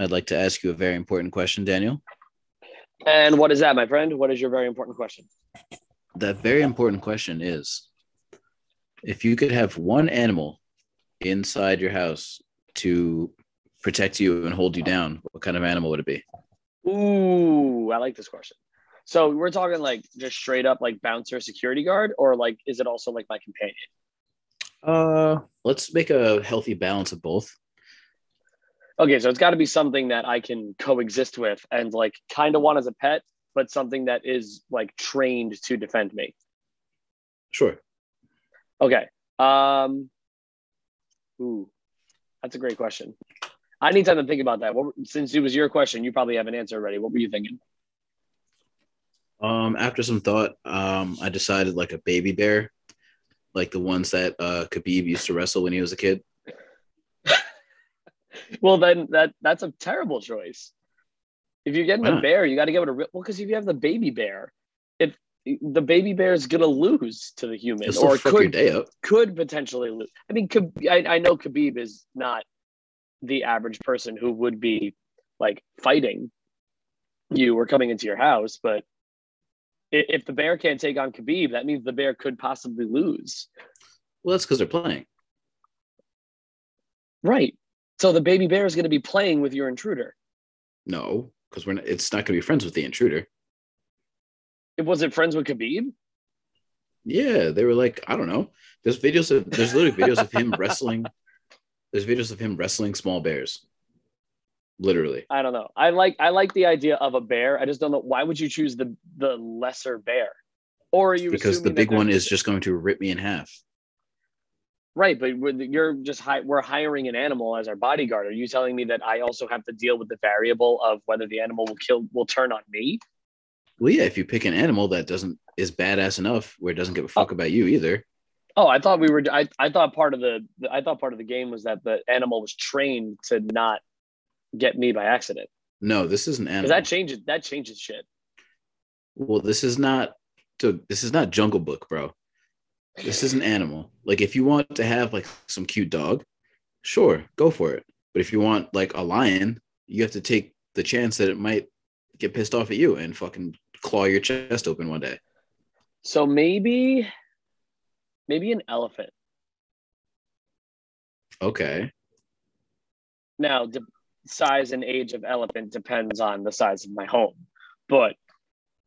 I'd like to ask you a very important question, Daniel. And what is that, my friend? What is your very important question? That very important question is, if you could have one animal inside your house to protect you and hold you down, what kind of animal would it be? Ooh, I like this question. So we're talking like just straight up like bouncer security guard, or like, is it also like my companion? Let's make a healthy balance of both. Okay, so it's got to be something that I can coexist with and like kind of want as a pet, but something that is like trained to defend me. Sure. Okay. Ooh, that's a great question. I need time to think about that. What, since it was your question, you probably have an answer already. What were you thinking? After some thought, I decided like a baby bear, like the ones that Khabib used to wrestle when he was a kid. Well, then that's a terrible choice. If you're getting a bear, you got to get rid of it. Well, because if you have the baby bear, if the baby bear is going to lose to the human, or could potentially lose. I mean, I know Khabib is not the average person who would be like fighting you or coming into your house, but if the bear can't take on Khabib, that means the bear could possibly lose. Well, that's because they're playing. Right. So the baby bear is going to be playing with your intruder. No, because it's not going to be friends with the intruder. It wasn't friends with Khabib? Yeah, they were like, I don't know. There's literally videos of him wrestling. There's videos of him wrestling small bears. Literally. I don't know. I like the idea of a bear. I just don't know. Why would you choose the lesser bear? Or are you because the big one is just going to rip me in half. Right, but we're hiring an animal as our bodyguard. Are you telling me that I also have to deal with the variable of whether the animal will turn on me? Well, yeah, if you pick an animal that is badass enough where it doesn't give a fuck about you either. Oh, I thought part of the game was that the animal was trained to not get me by accident. No, this is an animal. Because that changes shit. Well, this is not Jungle Book, bro. This is an animal. Like, if you want to have like some cute dog, sure, go for it. But if you want like a lion, you have to take the chance that it might get pissed off at you and fucking claw your chest open one day. So maybe an elephant. Okay. Now, the size and age of elephant depends on the size of my home, but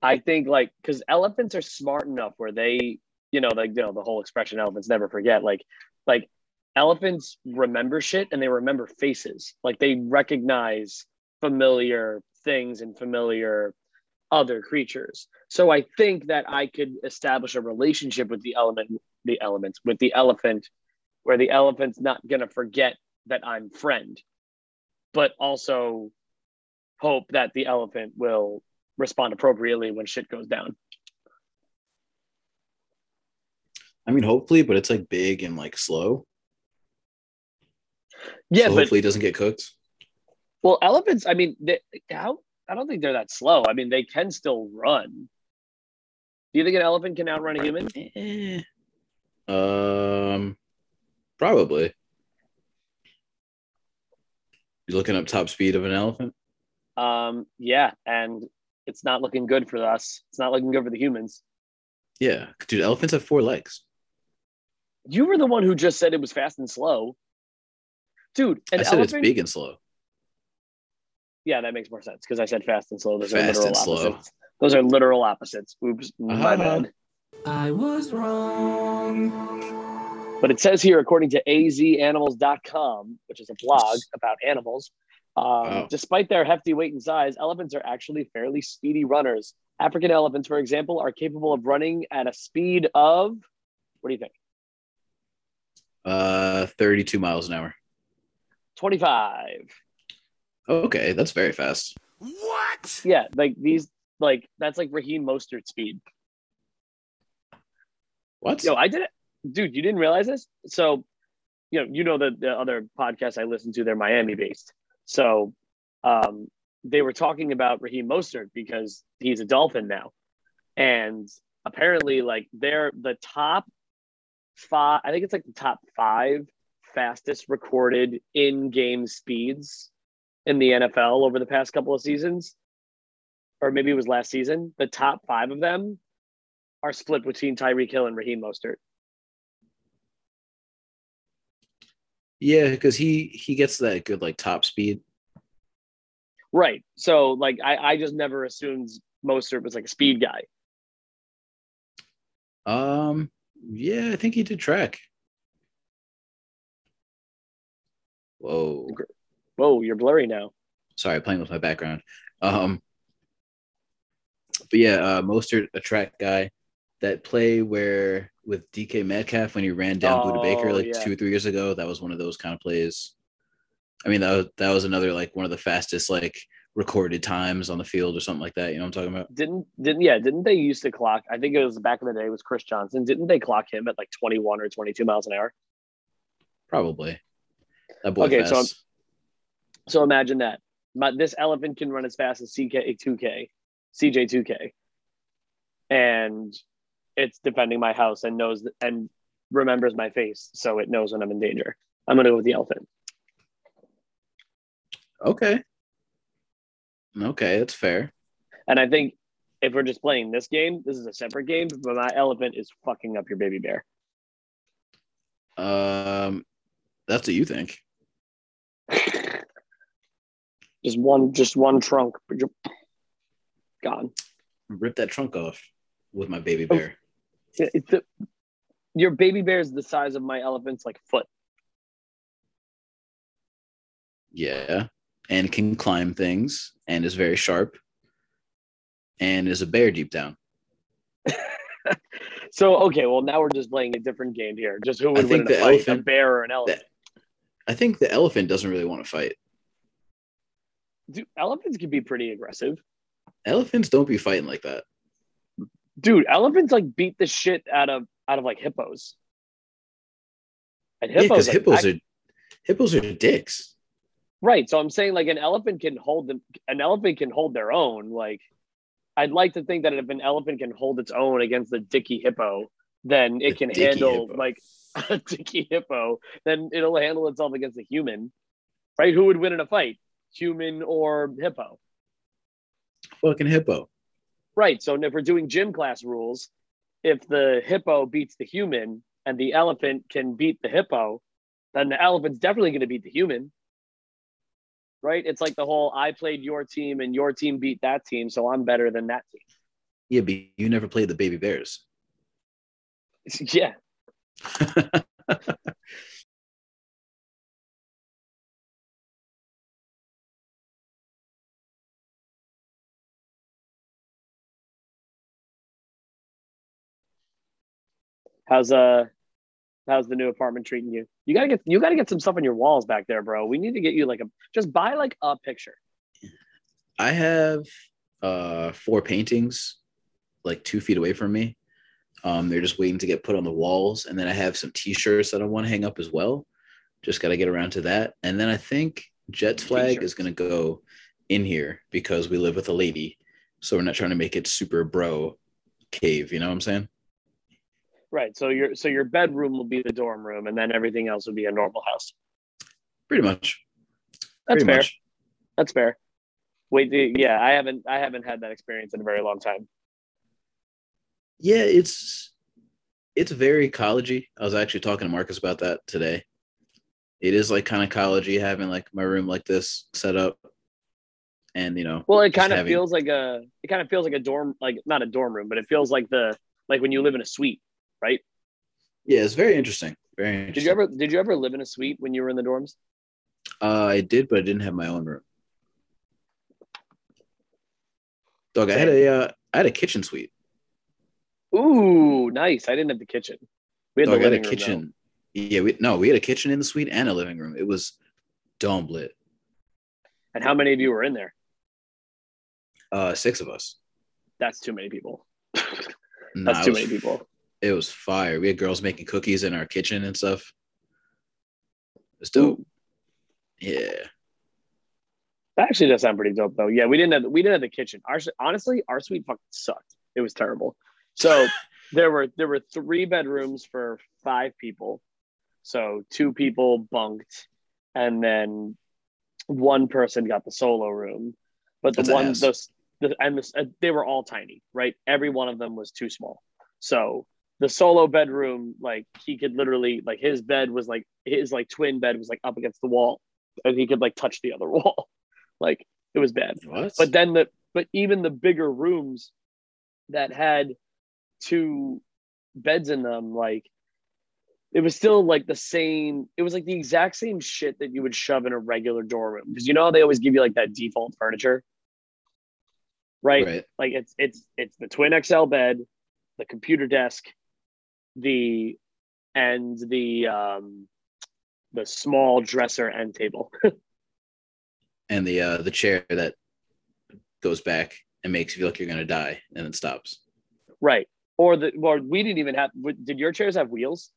I think like because elephants are smart enough where they. The whole expression elephants never forget. Like elephants remember shit and they remember faces. Like they recognize familiar things and familiar other creatures. So I think that I could establish a relationship with the elephant, where the elephant's not gonna forget that I'm friend, but also hope that the elephant will respond appropriately when shit goes down. I mean, hopefully, but it's like big and like slow. Yeah, so hopefully it doesn't get cooked. Well, elephants, I mean, I don't think they're that slow. I mean, they can still run. Do you think an elephant can outrun a human? Probably. You're looking up top speed of an elephant? Yeah, and it's not looking good for us. It's not looking good for the humans. Yeah, dude, elephants have four legs. You were the one who just said it was fast and slow. Dude, I said it's big and slow. Yeah, that makes more sense because I said fast and slow. Those fast are literal opposites. Those are literal opposites. Oops, my bad. I was wrong. But it says here, according to azanimals.com, which is a blog about animals, despite their hefty weight and size, elephants are actually fairly speedy runners. African elephants, for example, are capable of running at a speed of, what do you think? 32 miles an hour. 25. Okay, that's very fast. What? Yeah, that's like Raheem Mostert speed. What? Yo, I did it. Dude, you didn't realize this? So, you know the other podcast I listen to, they're Miami-based. So, they were talking about Raheem Mostert because he's a Dolphin now. And apparently, like, they're the top five, I think it's like the top five fastest recorded in-game speeds in the NFL over the past couple of seasons, or maybe it was last season, the top five of them are split between Tyreek Hill and Raheem Mostert. Yeah, because he gets that good, like, top speed. Right. So, like, I just never assumed Mostert was, like, a speed guy. Yeah, I think he did track. Whoa, you're blurry now. Sorry, playing with my background. But yeah, Mostert, a track guy. That play where with DK Metcalf when he ran down Budda Baker two or three years ago, that was one of those kind of plays. I mean, that was another, like, one of the fastest, like, recorded times on the field or something like that. You know what I'm talking about? Didn't they used to clock? I think it was back in the day. It was Chris Johnson. Didn't they clock him at like 21 or 22 miles an hour? Probably. That boy fast. So imagine that. But this elephant can run as fast as CJ 2K, and it's defending my house and knows and remembers my face, so it knows when I'm in danger. I'm going to go with the elephant. Okay, that's fair. And I think if we're just playing this game, this is a separate game, but my elephant is fucking up your baby bear. That's what you think. Just one trunk. Gone. Rip that trunk off with my baby bear. Your baby bear is the size of my elephant's, like, foot. Yeah, and can climb things, and is very sharp, and is a bear deep down. So, okay, well, now we're just playing a different game here. Just who would win in a fight, elephant, a bear or an elephant? I think the elephant doesn't really want to fight. Dude, elephants can be pretty aggressive. Elephants don't be fighting like that. Dude, elephants, like, beat the shit out of like hippos. And hippos, because hippos are dicks. Right. So I'm saying, like, an elephant can hold their own. Like, I'd like to think that if an elephant can hold its own against the dicky hippo, then it can handle like a dicky hippo, then it'll handle itself against a human. Right? Who would win in a fight? Human or hippo? Fucking hippo. Right. So if we're doing gym class rules, if the hippo beats the human and the elephant can beat the hippo, then the elephant's definitely going to beat the human. Right. It's like the whole, I played your team and your team beat that team, so I'm better than that team. Yeah, but you never played the baby bears. Yeah. How's the new apartment treating you? You gotta get some stuff on your walls back there, bro. We need to get you buy like a picture. I have 4 paintings, like 2 feet away from me. They're just waiting to get put on the walls, and then I have some T-shirts that I want to hang up as well. Just gotta get around to that, and then I think Jet's flag is gonna go in here because we live with a lady, so we're not trying to make it super bro cave. You know what I'm saying? Right, so your bedroom will be the dorm room, and then everything else will be a normal house. Pretty much. That's fair. Wait, yeah, I haven't had that experience in a very long time. Yeah, it's very college-y. I was actually talking to Marcus about that today. It is, like, kind of college-y having, like, my room like this set up, and Well, it kind of feels like a dorm, like, not a dorm room, but it feels like when you live in a suite. Right? Yeah, it's very interesting. Very interesting. Did you ever live in a suite when you were in the dorms? I did, but I didn't have my own room. Dog, I had a kitchen suite. Ooh, nice. I didn't have the kitchen. We had the living room. Kitchen. Though. Yeah, we had a kitchen in the suite and a living room. It was dome lit. And how many of you were in there? 6 of us. That's too many people. Many people. It was fire. We had girls making cookies in our kitchen and stuff. It's dope. Ooh. Yeah. That actually does sound pretty dope, though. Yeah, we didn't have the kitchen. Honestly, our suite fucking sucked. It was terrible. So there were 3 bedrooms for 5 people. So 2 people bunked, and then one person got the solo room, but the ones, they were all tiny, right? Every one of them was too small. So the solo bedroom, like he could literally, like his bed was like, his like twin bed was like up against the wall and he could like touch the other wall. Like it was bad. What? But then but even the bigger rooms that had two beds in them, like it was still like the same, it was like the exact same shit that you would shove in a regular dorm room. Because you know how they always give you like that default furniture, right? Like it's the twin XL bed, the computer desk, the small dresser and table. And the chair that goes back and makes you feel like you're gonna die and then stops. Right. Or we didn't even have, did your chairs have wheels?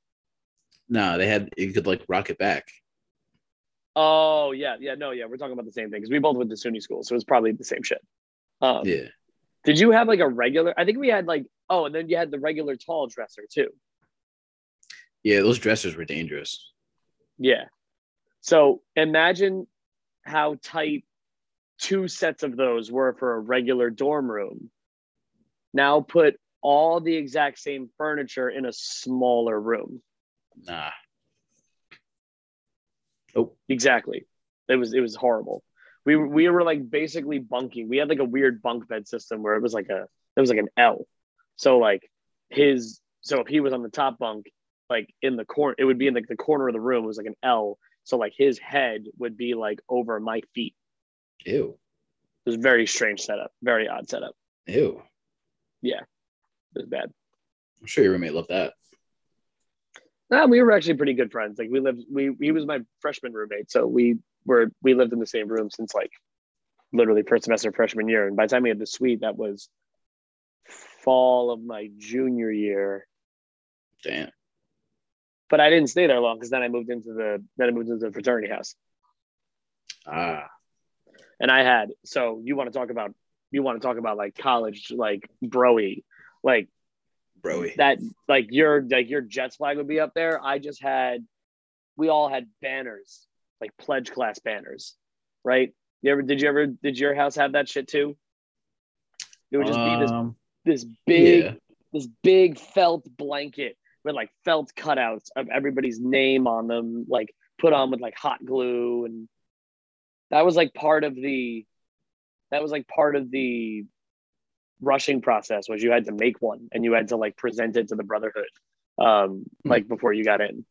No, you could like rock it back. Oh yeah, no, yeah, we're talking about the same thing because we both went to SUNY school, so it's probably the same shit. Yeah. Did you have like a regular? I think we had like and then you had the regular tall dresser too. Yeah, those dressers were dangerous. Yeah. So imagine how tight two sets of those were for a regular dorm room. Now put all the exact same furniture in a smaller room. Nah. Oh, exactly. It was horrible. We were like basically bunking. We had like a weird bunk bed system where it was like an L. So like if he was on the top bunk, like in the corner, it would be in like the corner of the room. It was like an L. So like his head would be like over my feet. Ew. It was a very strange setup. Very odd setup. Ew. Yeah. It was bad. I'm sure your roommate loved that. Nah, we were actually pretty good friends. Like he was my freshman roommate. So we lived in the same room since like literally first semester of freshman year. And by the time we had the suite, that was fall of my junior year. Damn. But I didn't stay there long because then I moved into the fraternity house. Ah. And I had, so you want to talk about like college, like broy. That like your Jets flag would be up there. We all had banners, like pledge class banners, right? Did your house have that shit too? It would just be this big, yeah, this big felt blanket with like felt cutouts of everybody's name on them, like put on with like hot glue. And that was like part of the rushing process, was you had to make one and you had to like present it to the brotherhood, like before you got in.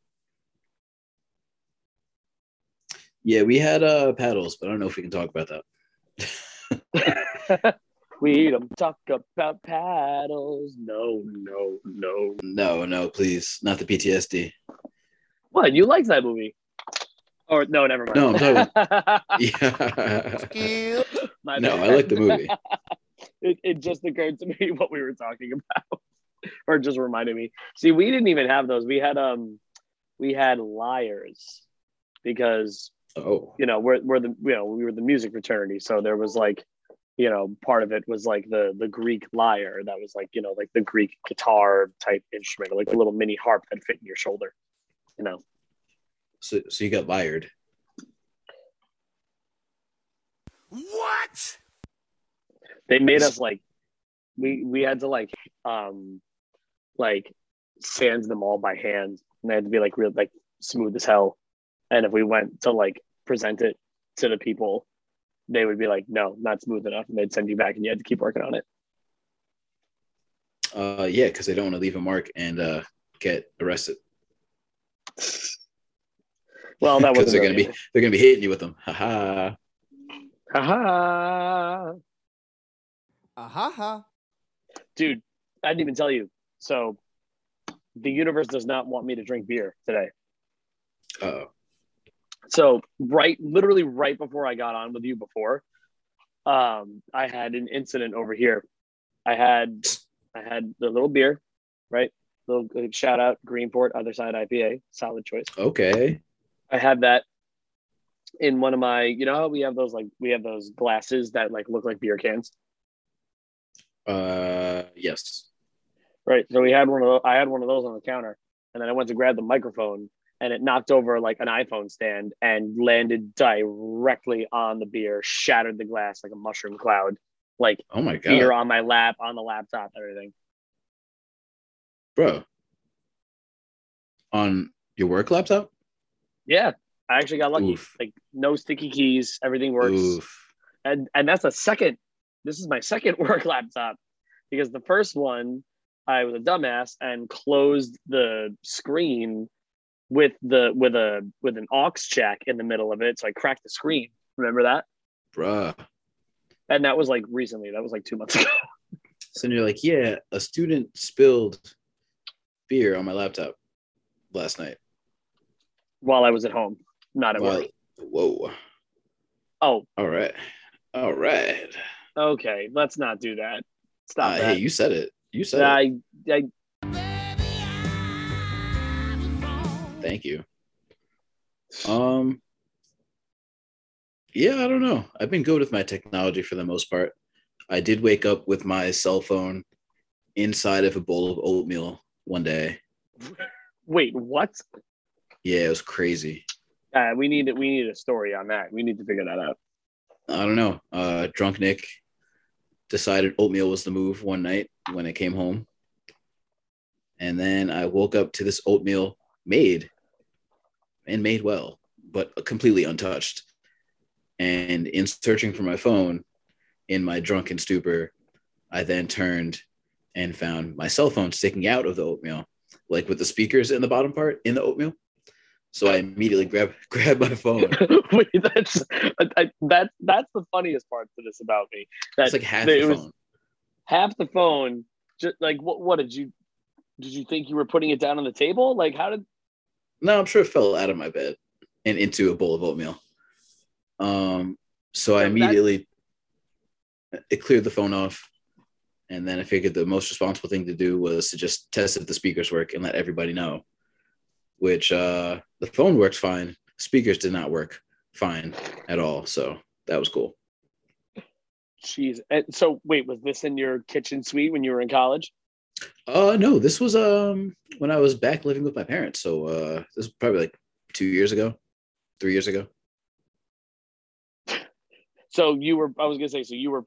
Yeah, we had paddles, but I don't know if we can talk about that. We don't talk about paddles. No, please. Not the PTSD. What? You liked that movie? Or no, never mind. No, I'm talking. Yeah. No, I like the movie. It just occurred to me what we were talking about, or just reminded me. See, we didn't even have those. We had liars because we were the music fraternity, so there was like, you know, part of it was like the Greek lyre that was like, you know, like the Greek guitar type instrument, or like the little mini harp that fit in your shoulder, you know. So you got liared. What? They made us like, we had to like sand them all by hand, and they had to be like real, like smooth as hell. And if we went to like present it to the people, they would be like, no, not smooth enough. And they'd send you back and you had to keep working on it. Yeah, because they don't want to leave a mark and get arrested. Well, that wasn't really they're going to be hitting you with them. Ha-ha. Ha-ha. Ha-ha. Dude, I didn't even tell you. So the universe does not want me to drink beer today. Uh-oh. So literally right before I got on with you before, I had an incident over here. I had the little beer, right? Little shout out Greenport, other side IPA, solid choice. Okay. I had that in one of my, you know, we have those glasses that like look like beer cans. Yes. Right. So I had one of those on the counter, and then I went to grab the microphone and it knocked over like an iPhone stand and landed directly on the beer, shattered the glass like a mushroom cloud. Like, oh my God, beer on my lap, on the laptop, everything. Bro, on your work laptop? Yeah, I actually got lucky. Oof. Like, no sticky keys, everything works. Oof. And that's this is my second work laptop, because the first one, I was a dumbass and closed the screen with an aux jack in the middle of it, so I cracked the screen. Remember that, bruh? And that was like recently. That was like 2 months ago. So you're like, yeah, a student spilled beer on my laptop last night while I was at home, not at work. Whoa. Oh. All right. Okay, let's not do that. Stop that. Hey, you said it. Thank you. Yeah, I don't know. I've been good with my technology for the most part. I did wake up with my cell phone inside of a bowl of oatmeal one day. Wait, what? Yeah, it was crazy. We need a story on that. We need to figure that out. I don't know. Drunk Nick decided oatmeal was the move one night when I came home. And then I woke up to this oatmeal made well, but completely untouched. And in searching for my phone, in my drunken stupor, I then turned and found my cell phone sticking out of the oatmeal, like with the speakers in the bottom part in the oatmeal. So I immediately grabbed my phone. Wait, that's the funniest part to this about me. That's like half the phone. Just like, what did you think you were putting it down on the table? Like, how did? No, I'm sure it fell out of my bed and into a bowl of oatmeal. So I immediately it cleared the phone off, and then I figured the most responsible thing to do was to just test if the speakers work and let everybody know, which the phone works fine. Speakers did not work fine at all. So that was cool. Jeez. And so wait, was this in your kitchen suite when you were in college? No, this was when I was back living with my parents. So this was probably like 3 years ago. So you were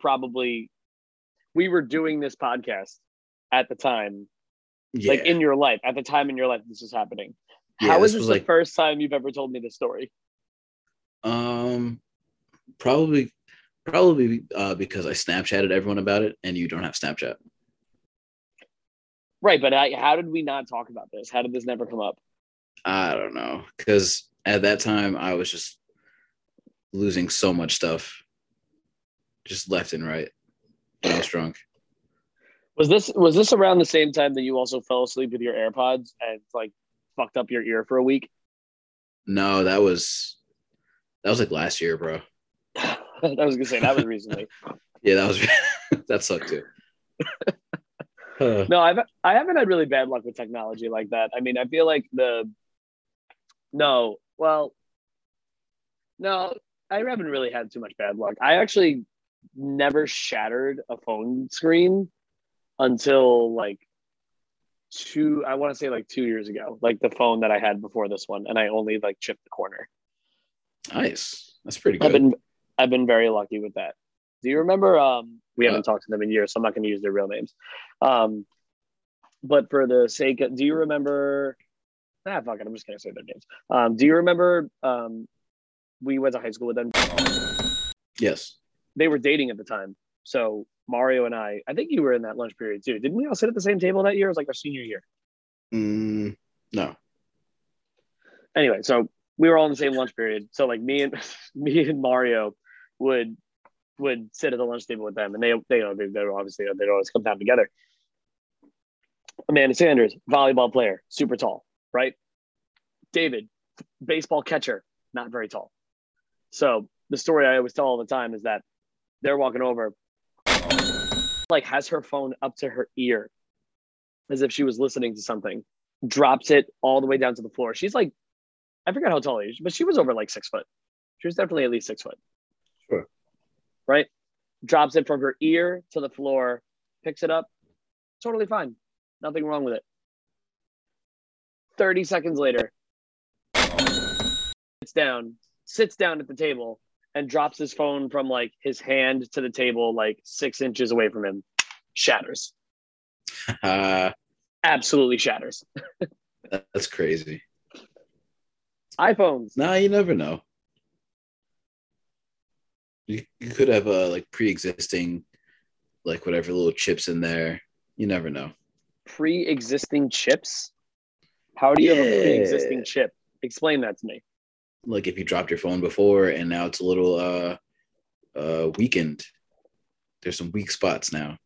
probably, we were doing this podcast at the time, yeah. Like at the time in your life, this was happening. Yeah, how is this the first time you've ever told me this story? Probably because I Snapchatted everyone about it and you don't have Snapchat. Right. But how did we not talk about this? How did this never come up? I don't know. Cause at that time I was just losing so much stuff. Just left and right. When I was drunk. Was this around the same time that you also fell asleep with your AirPods and like fucked up your ear for a week? No, that was like last year, bro. I was gonna say that was recently. Yeah, that sucked too. No, I haven't had really bad luck with technology like that. I mean, I feel like I haven't really had too much bad luck. I actually never shattered a phone screen until like 2 years ago, like the phone that I had before this one, and I only like chipped the corner. Nice. That's pretty good. I've been very lucky with that. Do you remember we haven't talked to them in years, so I'm not going to use their real names. But for the sake of, do you remember fuck it, I'm just going to say their names. Do you remember we went to high school with them? Yes. They were dating at the time. So Mario and I think you were in that lunch period too. Didn't we all sit at the same table that year? It was like our senior year. No. Anyway, so we were all in the same lunch period. So like me and Mario would sit at the lunch table with them, and they obviously, they'd always come down together. Amanda Sanders, volleyball player, super tall, right? David, baseball catcher, not very tall. So the story I always tell all the time is that they're walking over, like has her phone up to her ear as if she was listening to something, drops it all the way down to the floor. She's like, I forgot how tall she is, but she was over like 6 foot. She was definitely at least 6 foot. Sure. Right? Drops it from her ear to the floor, picks it up. Totally fine. Nothing wrong with it. 30 seconds later, sits down at the table and drops his phone from like his hand to the table, like 6 inches away from him, shatters. Absolutely shatters. That's crazy. iPhones. Nah, you never know. You could have like pre-existing, like whatever little chips in there. You never know. Pre-existing chips? How do you have a pre-existing chip? Explain that to me. Like if you dropped your phone before and now it's a little weakened. There's some weak spots now.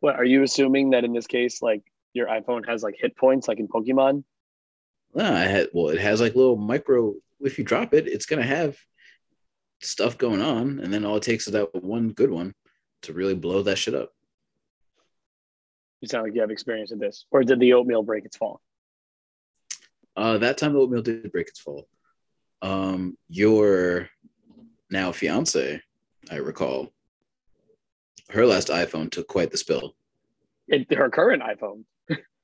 What, are you assuming that in this case, like your iPhone has like hit points like in Pokemon? No, it has like little micro, if you drop it, it's going to have stuff going on. And then all it takes is that one good one to really blow that shit up. You sound like you have experience with this. Or did the oatmeal break its fall? That time the oatmeal did break its fall. Your now fiance, I recall, her last iPhone took quite the spill. Her current iPhone.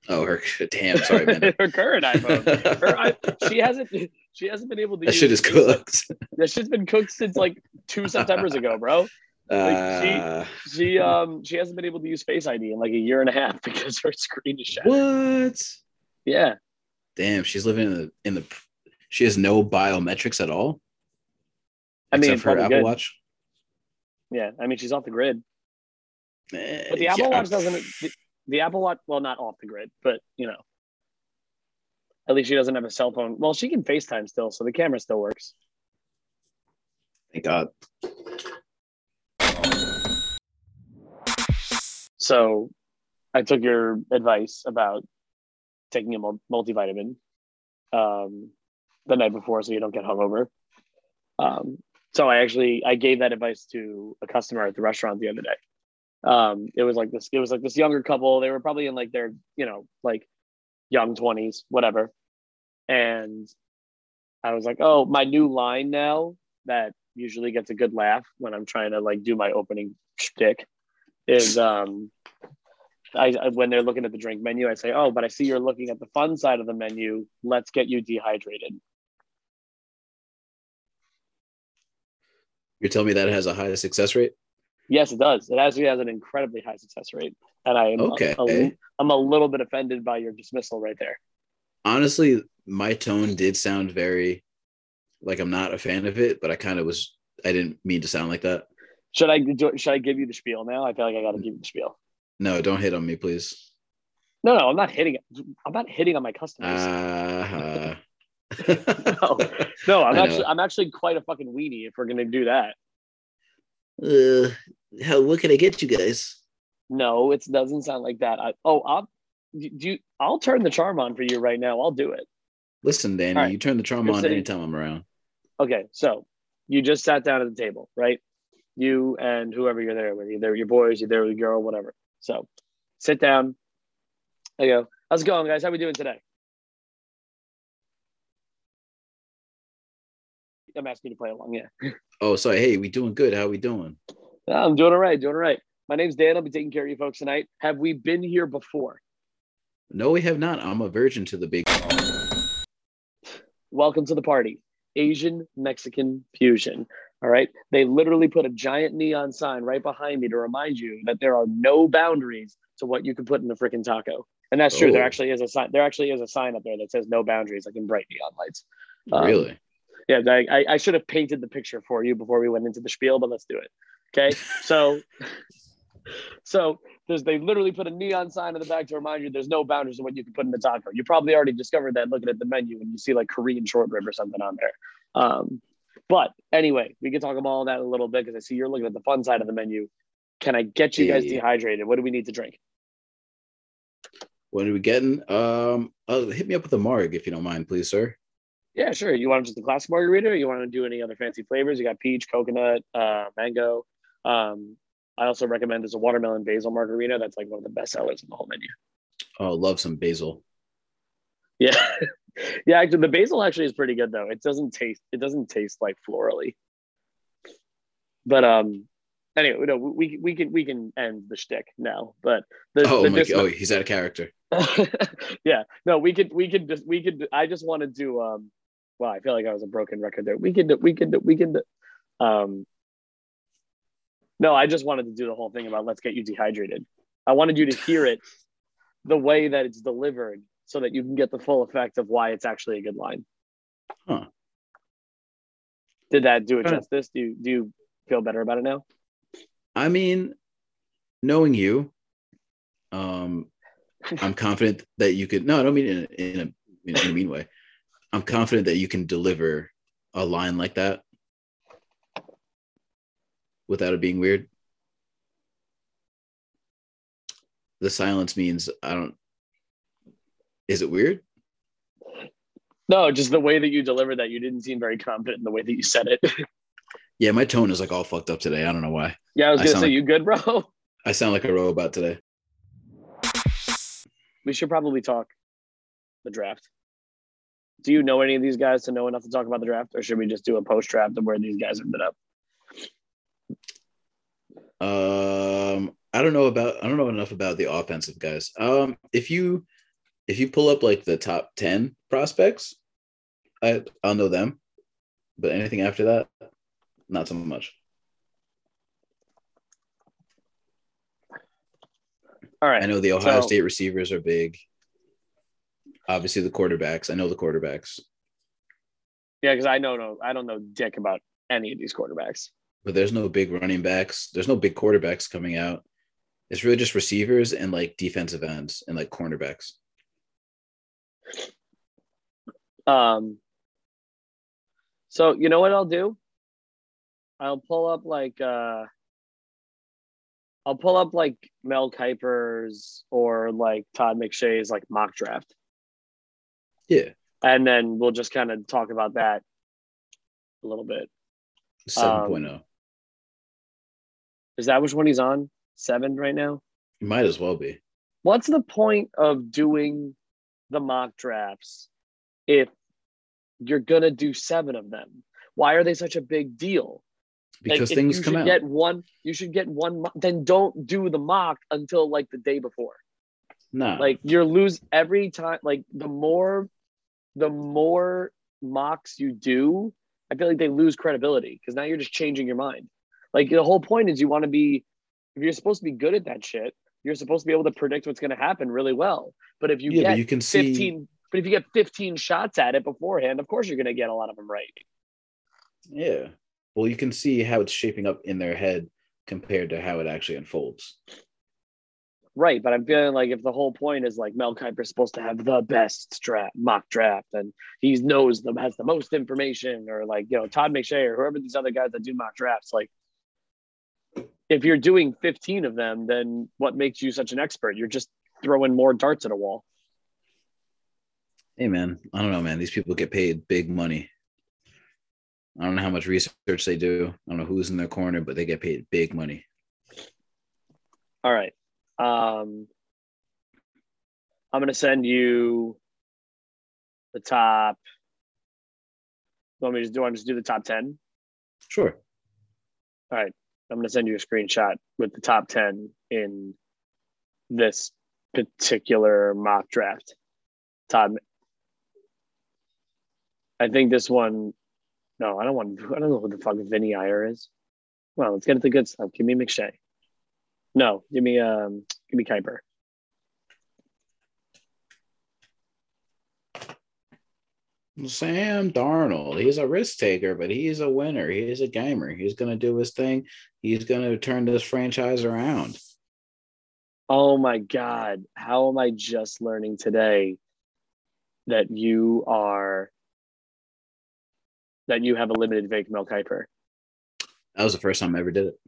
Oh, her damn! Sorry, man. Her current iPhone. She hasn't been able to. That shit is cooked. That shit's been cooked since like 2 Septembers ago, bro. She hasn't been able to use Face ID in like a year and a half because her screen is shattered. What? Yeah. Damn, she's living in the. She has no biometrics at all. Except for her Apple Watch. Yeah, I mean she's off the grid. But the Apple Watch doesn't. The Apple Watch, well, not off the grid, but, you know, at least she doesn't have a cell phone. Well, she can FaceTime still, so the camera still works. Thank God. So I took your advice about taking a multivitamin the night before so you don't get hungover. So I gave that advice to a customer at the restaurant the other day. It was like this younger couple. They were probably in like their, you know, like young 20s, whatever. And I was like, oh, my new line now that usually gets a good laugh when I'm trying to like do my opening shtick is, when they're looking at the drink menu, I say, oh, but I see you're looking at the fun side of the menu. Let's get you dehydrated. You're telling me that it has a high success rate? Yes, it does. It actually has an incredibly high success rate. And I am I'm a little bit offended by your dismissal right there. Honestly, my tone did sound very like I'm not a fan of it, but I didn't mean to sound like that. Should I give you the spiel now? I feel like I got to give you the spiel. No, don't hit on me, please. No, I'm not hitting. I'm not hitting on my customers. No, I'm actually quite a fucking weenie if we're going to do that. What can I get you guys? No, it doesn't sound like that. I'll turn the charm on for you right now. I'll do it. Listen, Danny, right. You turn the charm on anytime I'm around. Okay, so you just sat down at the table, right? You and whoever you're there with, either your boys, you're there with your girl, whatever. So sit down. I go, how's it going, guys? How we doing today? I'm asking you to play along, yeah. Oh, sorry. Hey, we doing good. How we doing? I'm doing all right. My name's Dan. I'll be taking care of you folks tonight. Have we been here before? No, we have not. I'm a virgin to the big. Welcome to the party. Asian Mexican fusion. All right. They literally put a giant neon sign right behind me to remind you that there are no boundaries to what you can put in a freaking taco. And that's true. There actually is a sign. Up there that says no boundaries, like in bright neon lights. Really? Yeah, I should have painted the picture for you before we went into the spiel, but let's do it. Okay, so they literally put a neon sign in the back to remind you there's no boundaries to what you can put in the taco. You probably already discovered that looking at the menu and you see like Korean short rib or something on there. But anyway, we can talk about all that in a little bit because I see you're looking at the fun side of the menu. Can I get you guys dehydrated? What do we need to drink? What are we getting? Hit me up with a marg if you don't mind, please, sir. Yeah, sure. You want just a classic margarita or you want to do any other fancy flavors? You got peach, coconut, mango. I also recommend there's a watermelon basil margarita. That's like one of the best sellers in the whole menu. Oh, love some basil. Yeah. Yeah, actually, the basil actually is pretty good though. It doesn't taste like florally. But anyway, no, we can end the shtick now. But he's out of character. Yeah, no, we could. I just wanted to Wow, I feel like I was a broken record there. We could do. No, I just wanted to do the whole thing about let's get you dehydrated. I wanted you to hear it the way that it's delivered so that you can get the full effect of why it's actually a good line. Huh. Did that do it justice? Do you feel better about it now? I mean, knowing you, I'm confident that you could. No, I don't mean in a mean way. I'm confident that you can deliver a line like that without it being weird. The silence means I don't. Is it weird? No, just the way that you delivered that. You didn't seem very confident in the way that you said it. Yeah, my tone is like all fucked up today. I don't know why. Yeah, I was gonna say, you good, bro? I sound like a robot today. We should probably talk the draft. Do you know any of these guys to know enough to talk about the draft, or should we just do a post-draft of where these guys ended up? I don't know enough about the offensive guys. If you pull up like the top 10 prospects, I'll know them, but anything after that, not so much. All right. I know the Ohio State receivers are big. Obviously the quarterbacks. I know the quarterbacks. Yeah, because I don't know dick about any of these quarterbacks. But there's no big running backs. There's no big quarterbacks coming out. It's really just receivers and like defensive ends and like cornerbacks. So you know what I'll do? I'll pull up like Mel Kiper's or like Todd McShay's like mock draft. Yeah. And then we'll just kind of talk about that a little bit. 7.0. Is that which one he's on? 7 right now? He might as well be. What's the point of doing the mock drafts if you're going to do 7 of them? Why are they such a big deal? Because like, things come out. You should get one. Then don't do the mock until like the day before. No. Like you're lose every time. Like the more mocks you do, I feel like they lose credibility because now you're just changing your mind. Like the whole point is you want to be, if you're supposed to be good at that shit, you're supposed to be able to predict what's going to happen really well. But if you get 15 shots at it beforehand, of course you're going to get a lot of them right. Yeah. Well, you can see how it's shaping up in their head compared to how it actually unfolds. Right, but I'm feeling like if the whole point is like Mel Kiper's supposed to have the best mock draft and he knows them, has the most information, or like, you know, Todd McShay or whoever these other guys that do mock drafts, like if you're doing 15 of them, then what makes you such an expert? You're just throwing more darts at a wall. Hey, man, I don't know, man. These people get paid big money. I don't know how much research they do. I don't know who's in their corner, but they get paid big money. All right. I'm going to send you the top. Do I just do the top 10? Sure. All right. I'm going to send you a screenshot with the top 10 in this particular mock draft. Todd, I think this one. No, I don't know who the fuck Vinny Iyer is. Well, let's get at the good stuff. Give me McShay. No, give me Kiper. Sam Darnold. He's a risk taker, but he's a winner. He's a gamer. He's going to do his thing. He's going to turn this franchise around. Oh my God. How am I just learning today that you have a limited fake Mel Kiper? That was the first time I ever did it.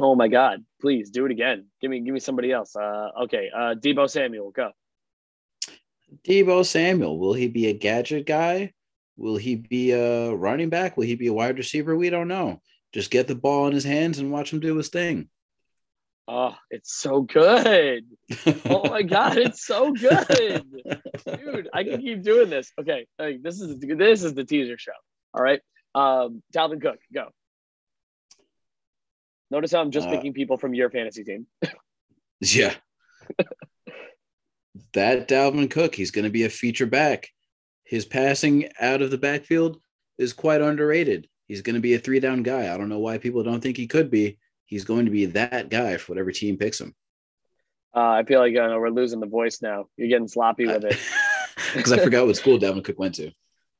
Oh my God! Please do it again. Give me somebody else. Okay. Deebo Samuel, go. Deebo Samuel. Will he be a gadget guy? Will he be a running back? Will he be a wide receiver? We don't know. Just get the ball in his hands and watch him do his thing. Oh, it's so good! Oh my God, it's so good, dude! I can keep doing this. Okay, this is the teaser show. All right. Dalvin Cook, go. Notice how I'm just picking people from your fantasy team. Yeah. That Dalvin Cook, he's going to be a feature back. His passing out of the backfield is quite underrated. He's going to be a three-down guy. I don't know why people don't think he could be. He's going to be that guy for whatever team picks him. I feel like we're losing the voice now. You're getting sloppy with it. Because I forgot what school Dalvin Cook went to.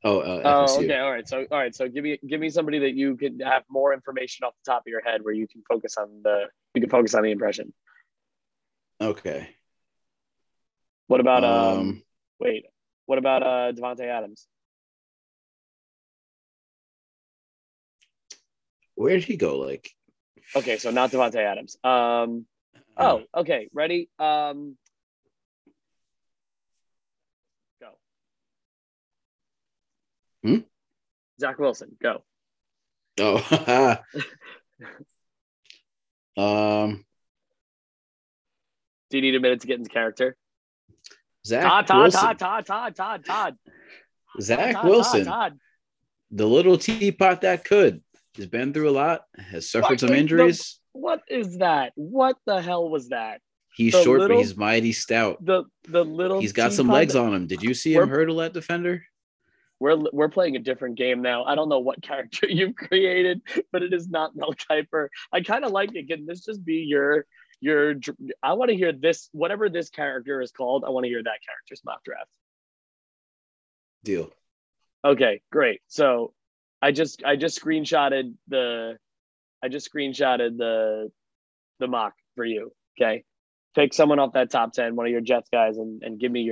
Oh, okay, all right. So give me somebody that you could have more information off the top of your head where you can focus on the impression. Okay. What about Devontae Adams? Where did he go? Okay, so not Devontae Adams. Okay, ready? Go. Zach Wilson, go. Oh. Do you need a minute to get into character? Zach Wilson, the little teapot that could. He's been through a lot, has suffered some injuries. What is that? What the hell was that? He's short, but he's mighty stout. He's got some legs on him. Did you see him hurdle that defender? We're playing a different game now. I don't know what character you've created, but it is not Mel Kiper. I kind of like it. Can this just be your? I want to hear this. Whatever this character is called, I want to hear that character's mock draft. Deal. Okay, great. So I just screenshotted the mock for you. Okay, pick someone off that top 10, one of your Jets guys, and give me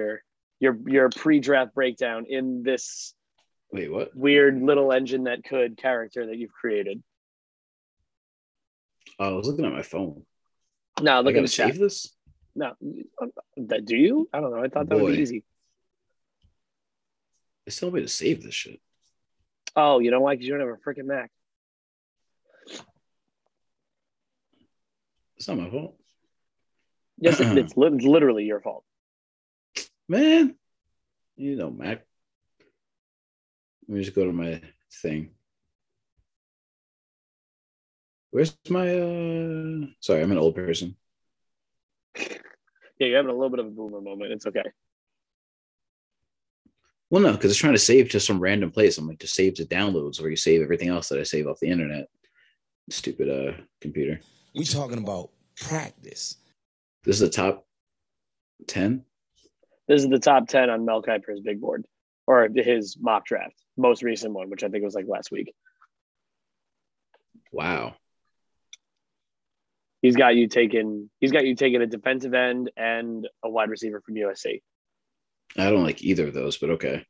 your pre-draft breakdown in this. Wait, what? Weird little engine that could character that you've created. I was looking at my phone. No, look at the chat. Save this? No, do you? I don't know. I thought that would be easy. There's no way to save this shit. Oh, you know why? Because you don't have a freaking Mac. It's not my fault. Yes, it's literally your fault. Man, you know, Mac. Let me just go to my thing. Where's my... Sorry, I'm an old person. Yeah, you're having a little bit of a boomer moment. It's okay. Well, no, because it's trying to save to some random place. I'm like, to save to downloads where you save everything else that I save off the internet. Stupid computer. We're talking about practice. This is the top 10? This is the top 10 on Mel Kiper's big board, or his mock draft, most recent one, which I think was last week. Wow. He's got you taking a defensive end and a wide receiver from USC. I don't like either of those, but okay.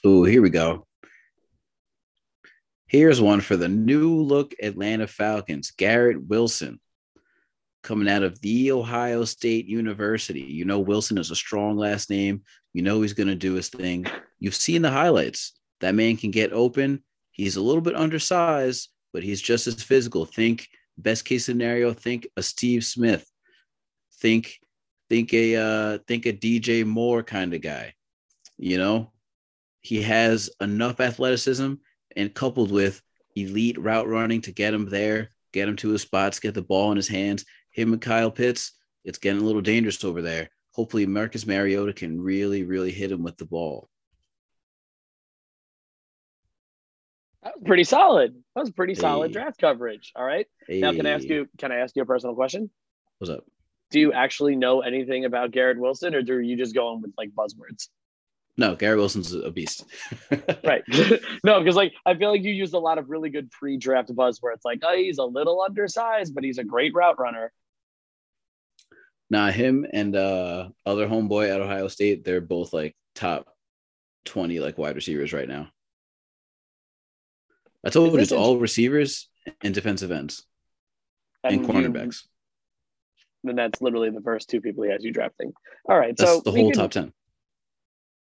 Here we go. Here's one for the new look Atlanta Falcons, Garrett Wilson, coming out of The Ohio State University. You know Wilson is a strong last name. You know he's going to do his thing. You've seen the highlights. That man can get open. He's a little bit undersized, but he's just as physical. Think best case scenario. Think a Steve Smith. Think a DJ Moore kind of guy. You know, he has enough athleticism and coupled with elite route running to get him there, get him to his spots, get the ball in his hands. Him and Kyle Pitts, it's getting a little dangerous over there. Hopefully Marcus Mariota can really, really hit him with the ball. That was pretty solid. That was pretty solid draft coverage. All right. Hey. Now can I ask you a personal question? What's up? Do you actually know anything about Garrett Wilson, or do you just go on with buzzwords? No, Garrett Wilson's a beast. Right. No, because I feel like you used a lot of really good pre-draft buzzwords. He's a little undersized, but he's a great route runner. Nah, him and other homeboy at Ohio State, they're both top 20 wide receivers right now. I told you it's all receivers and defensive ends and cornerbacks. Then that's literally the first two people he has you drafting. All right, that's so the whole top 10.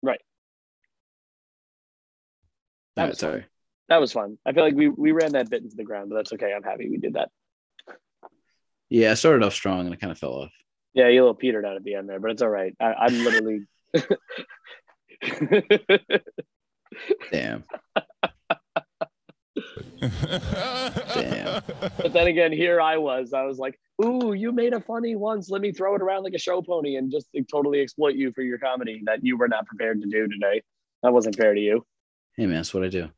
Right. That was fun. I feel like we ran that bit into the ground, but that's okay. I'm happy we did that. Yeah, I started off strong and I kind of fell off. Yeah, you a little petered out at the end there, but it's all right. I'm literally. Damn. Damn. But then again, here I was. I was like, ooh, you made a funny once. Let me throw it around like a show pony and just like, totally exploit you for your comedy that you were not prepared to do today. That wasn't fair to you. Hey, man, that's what I do.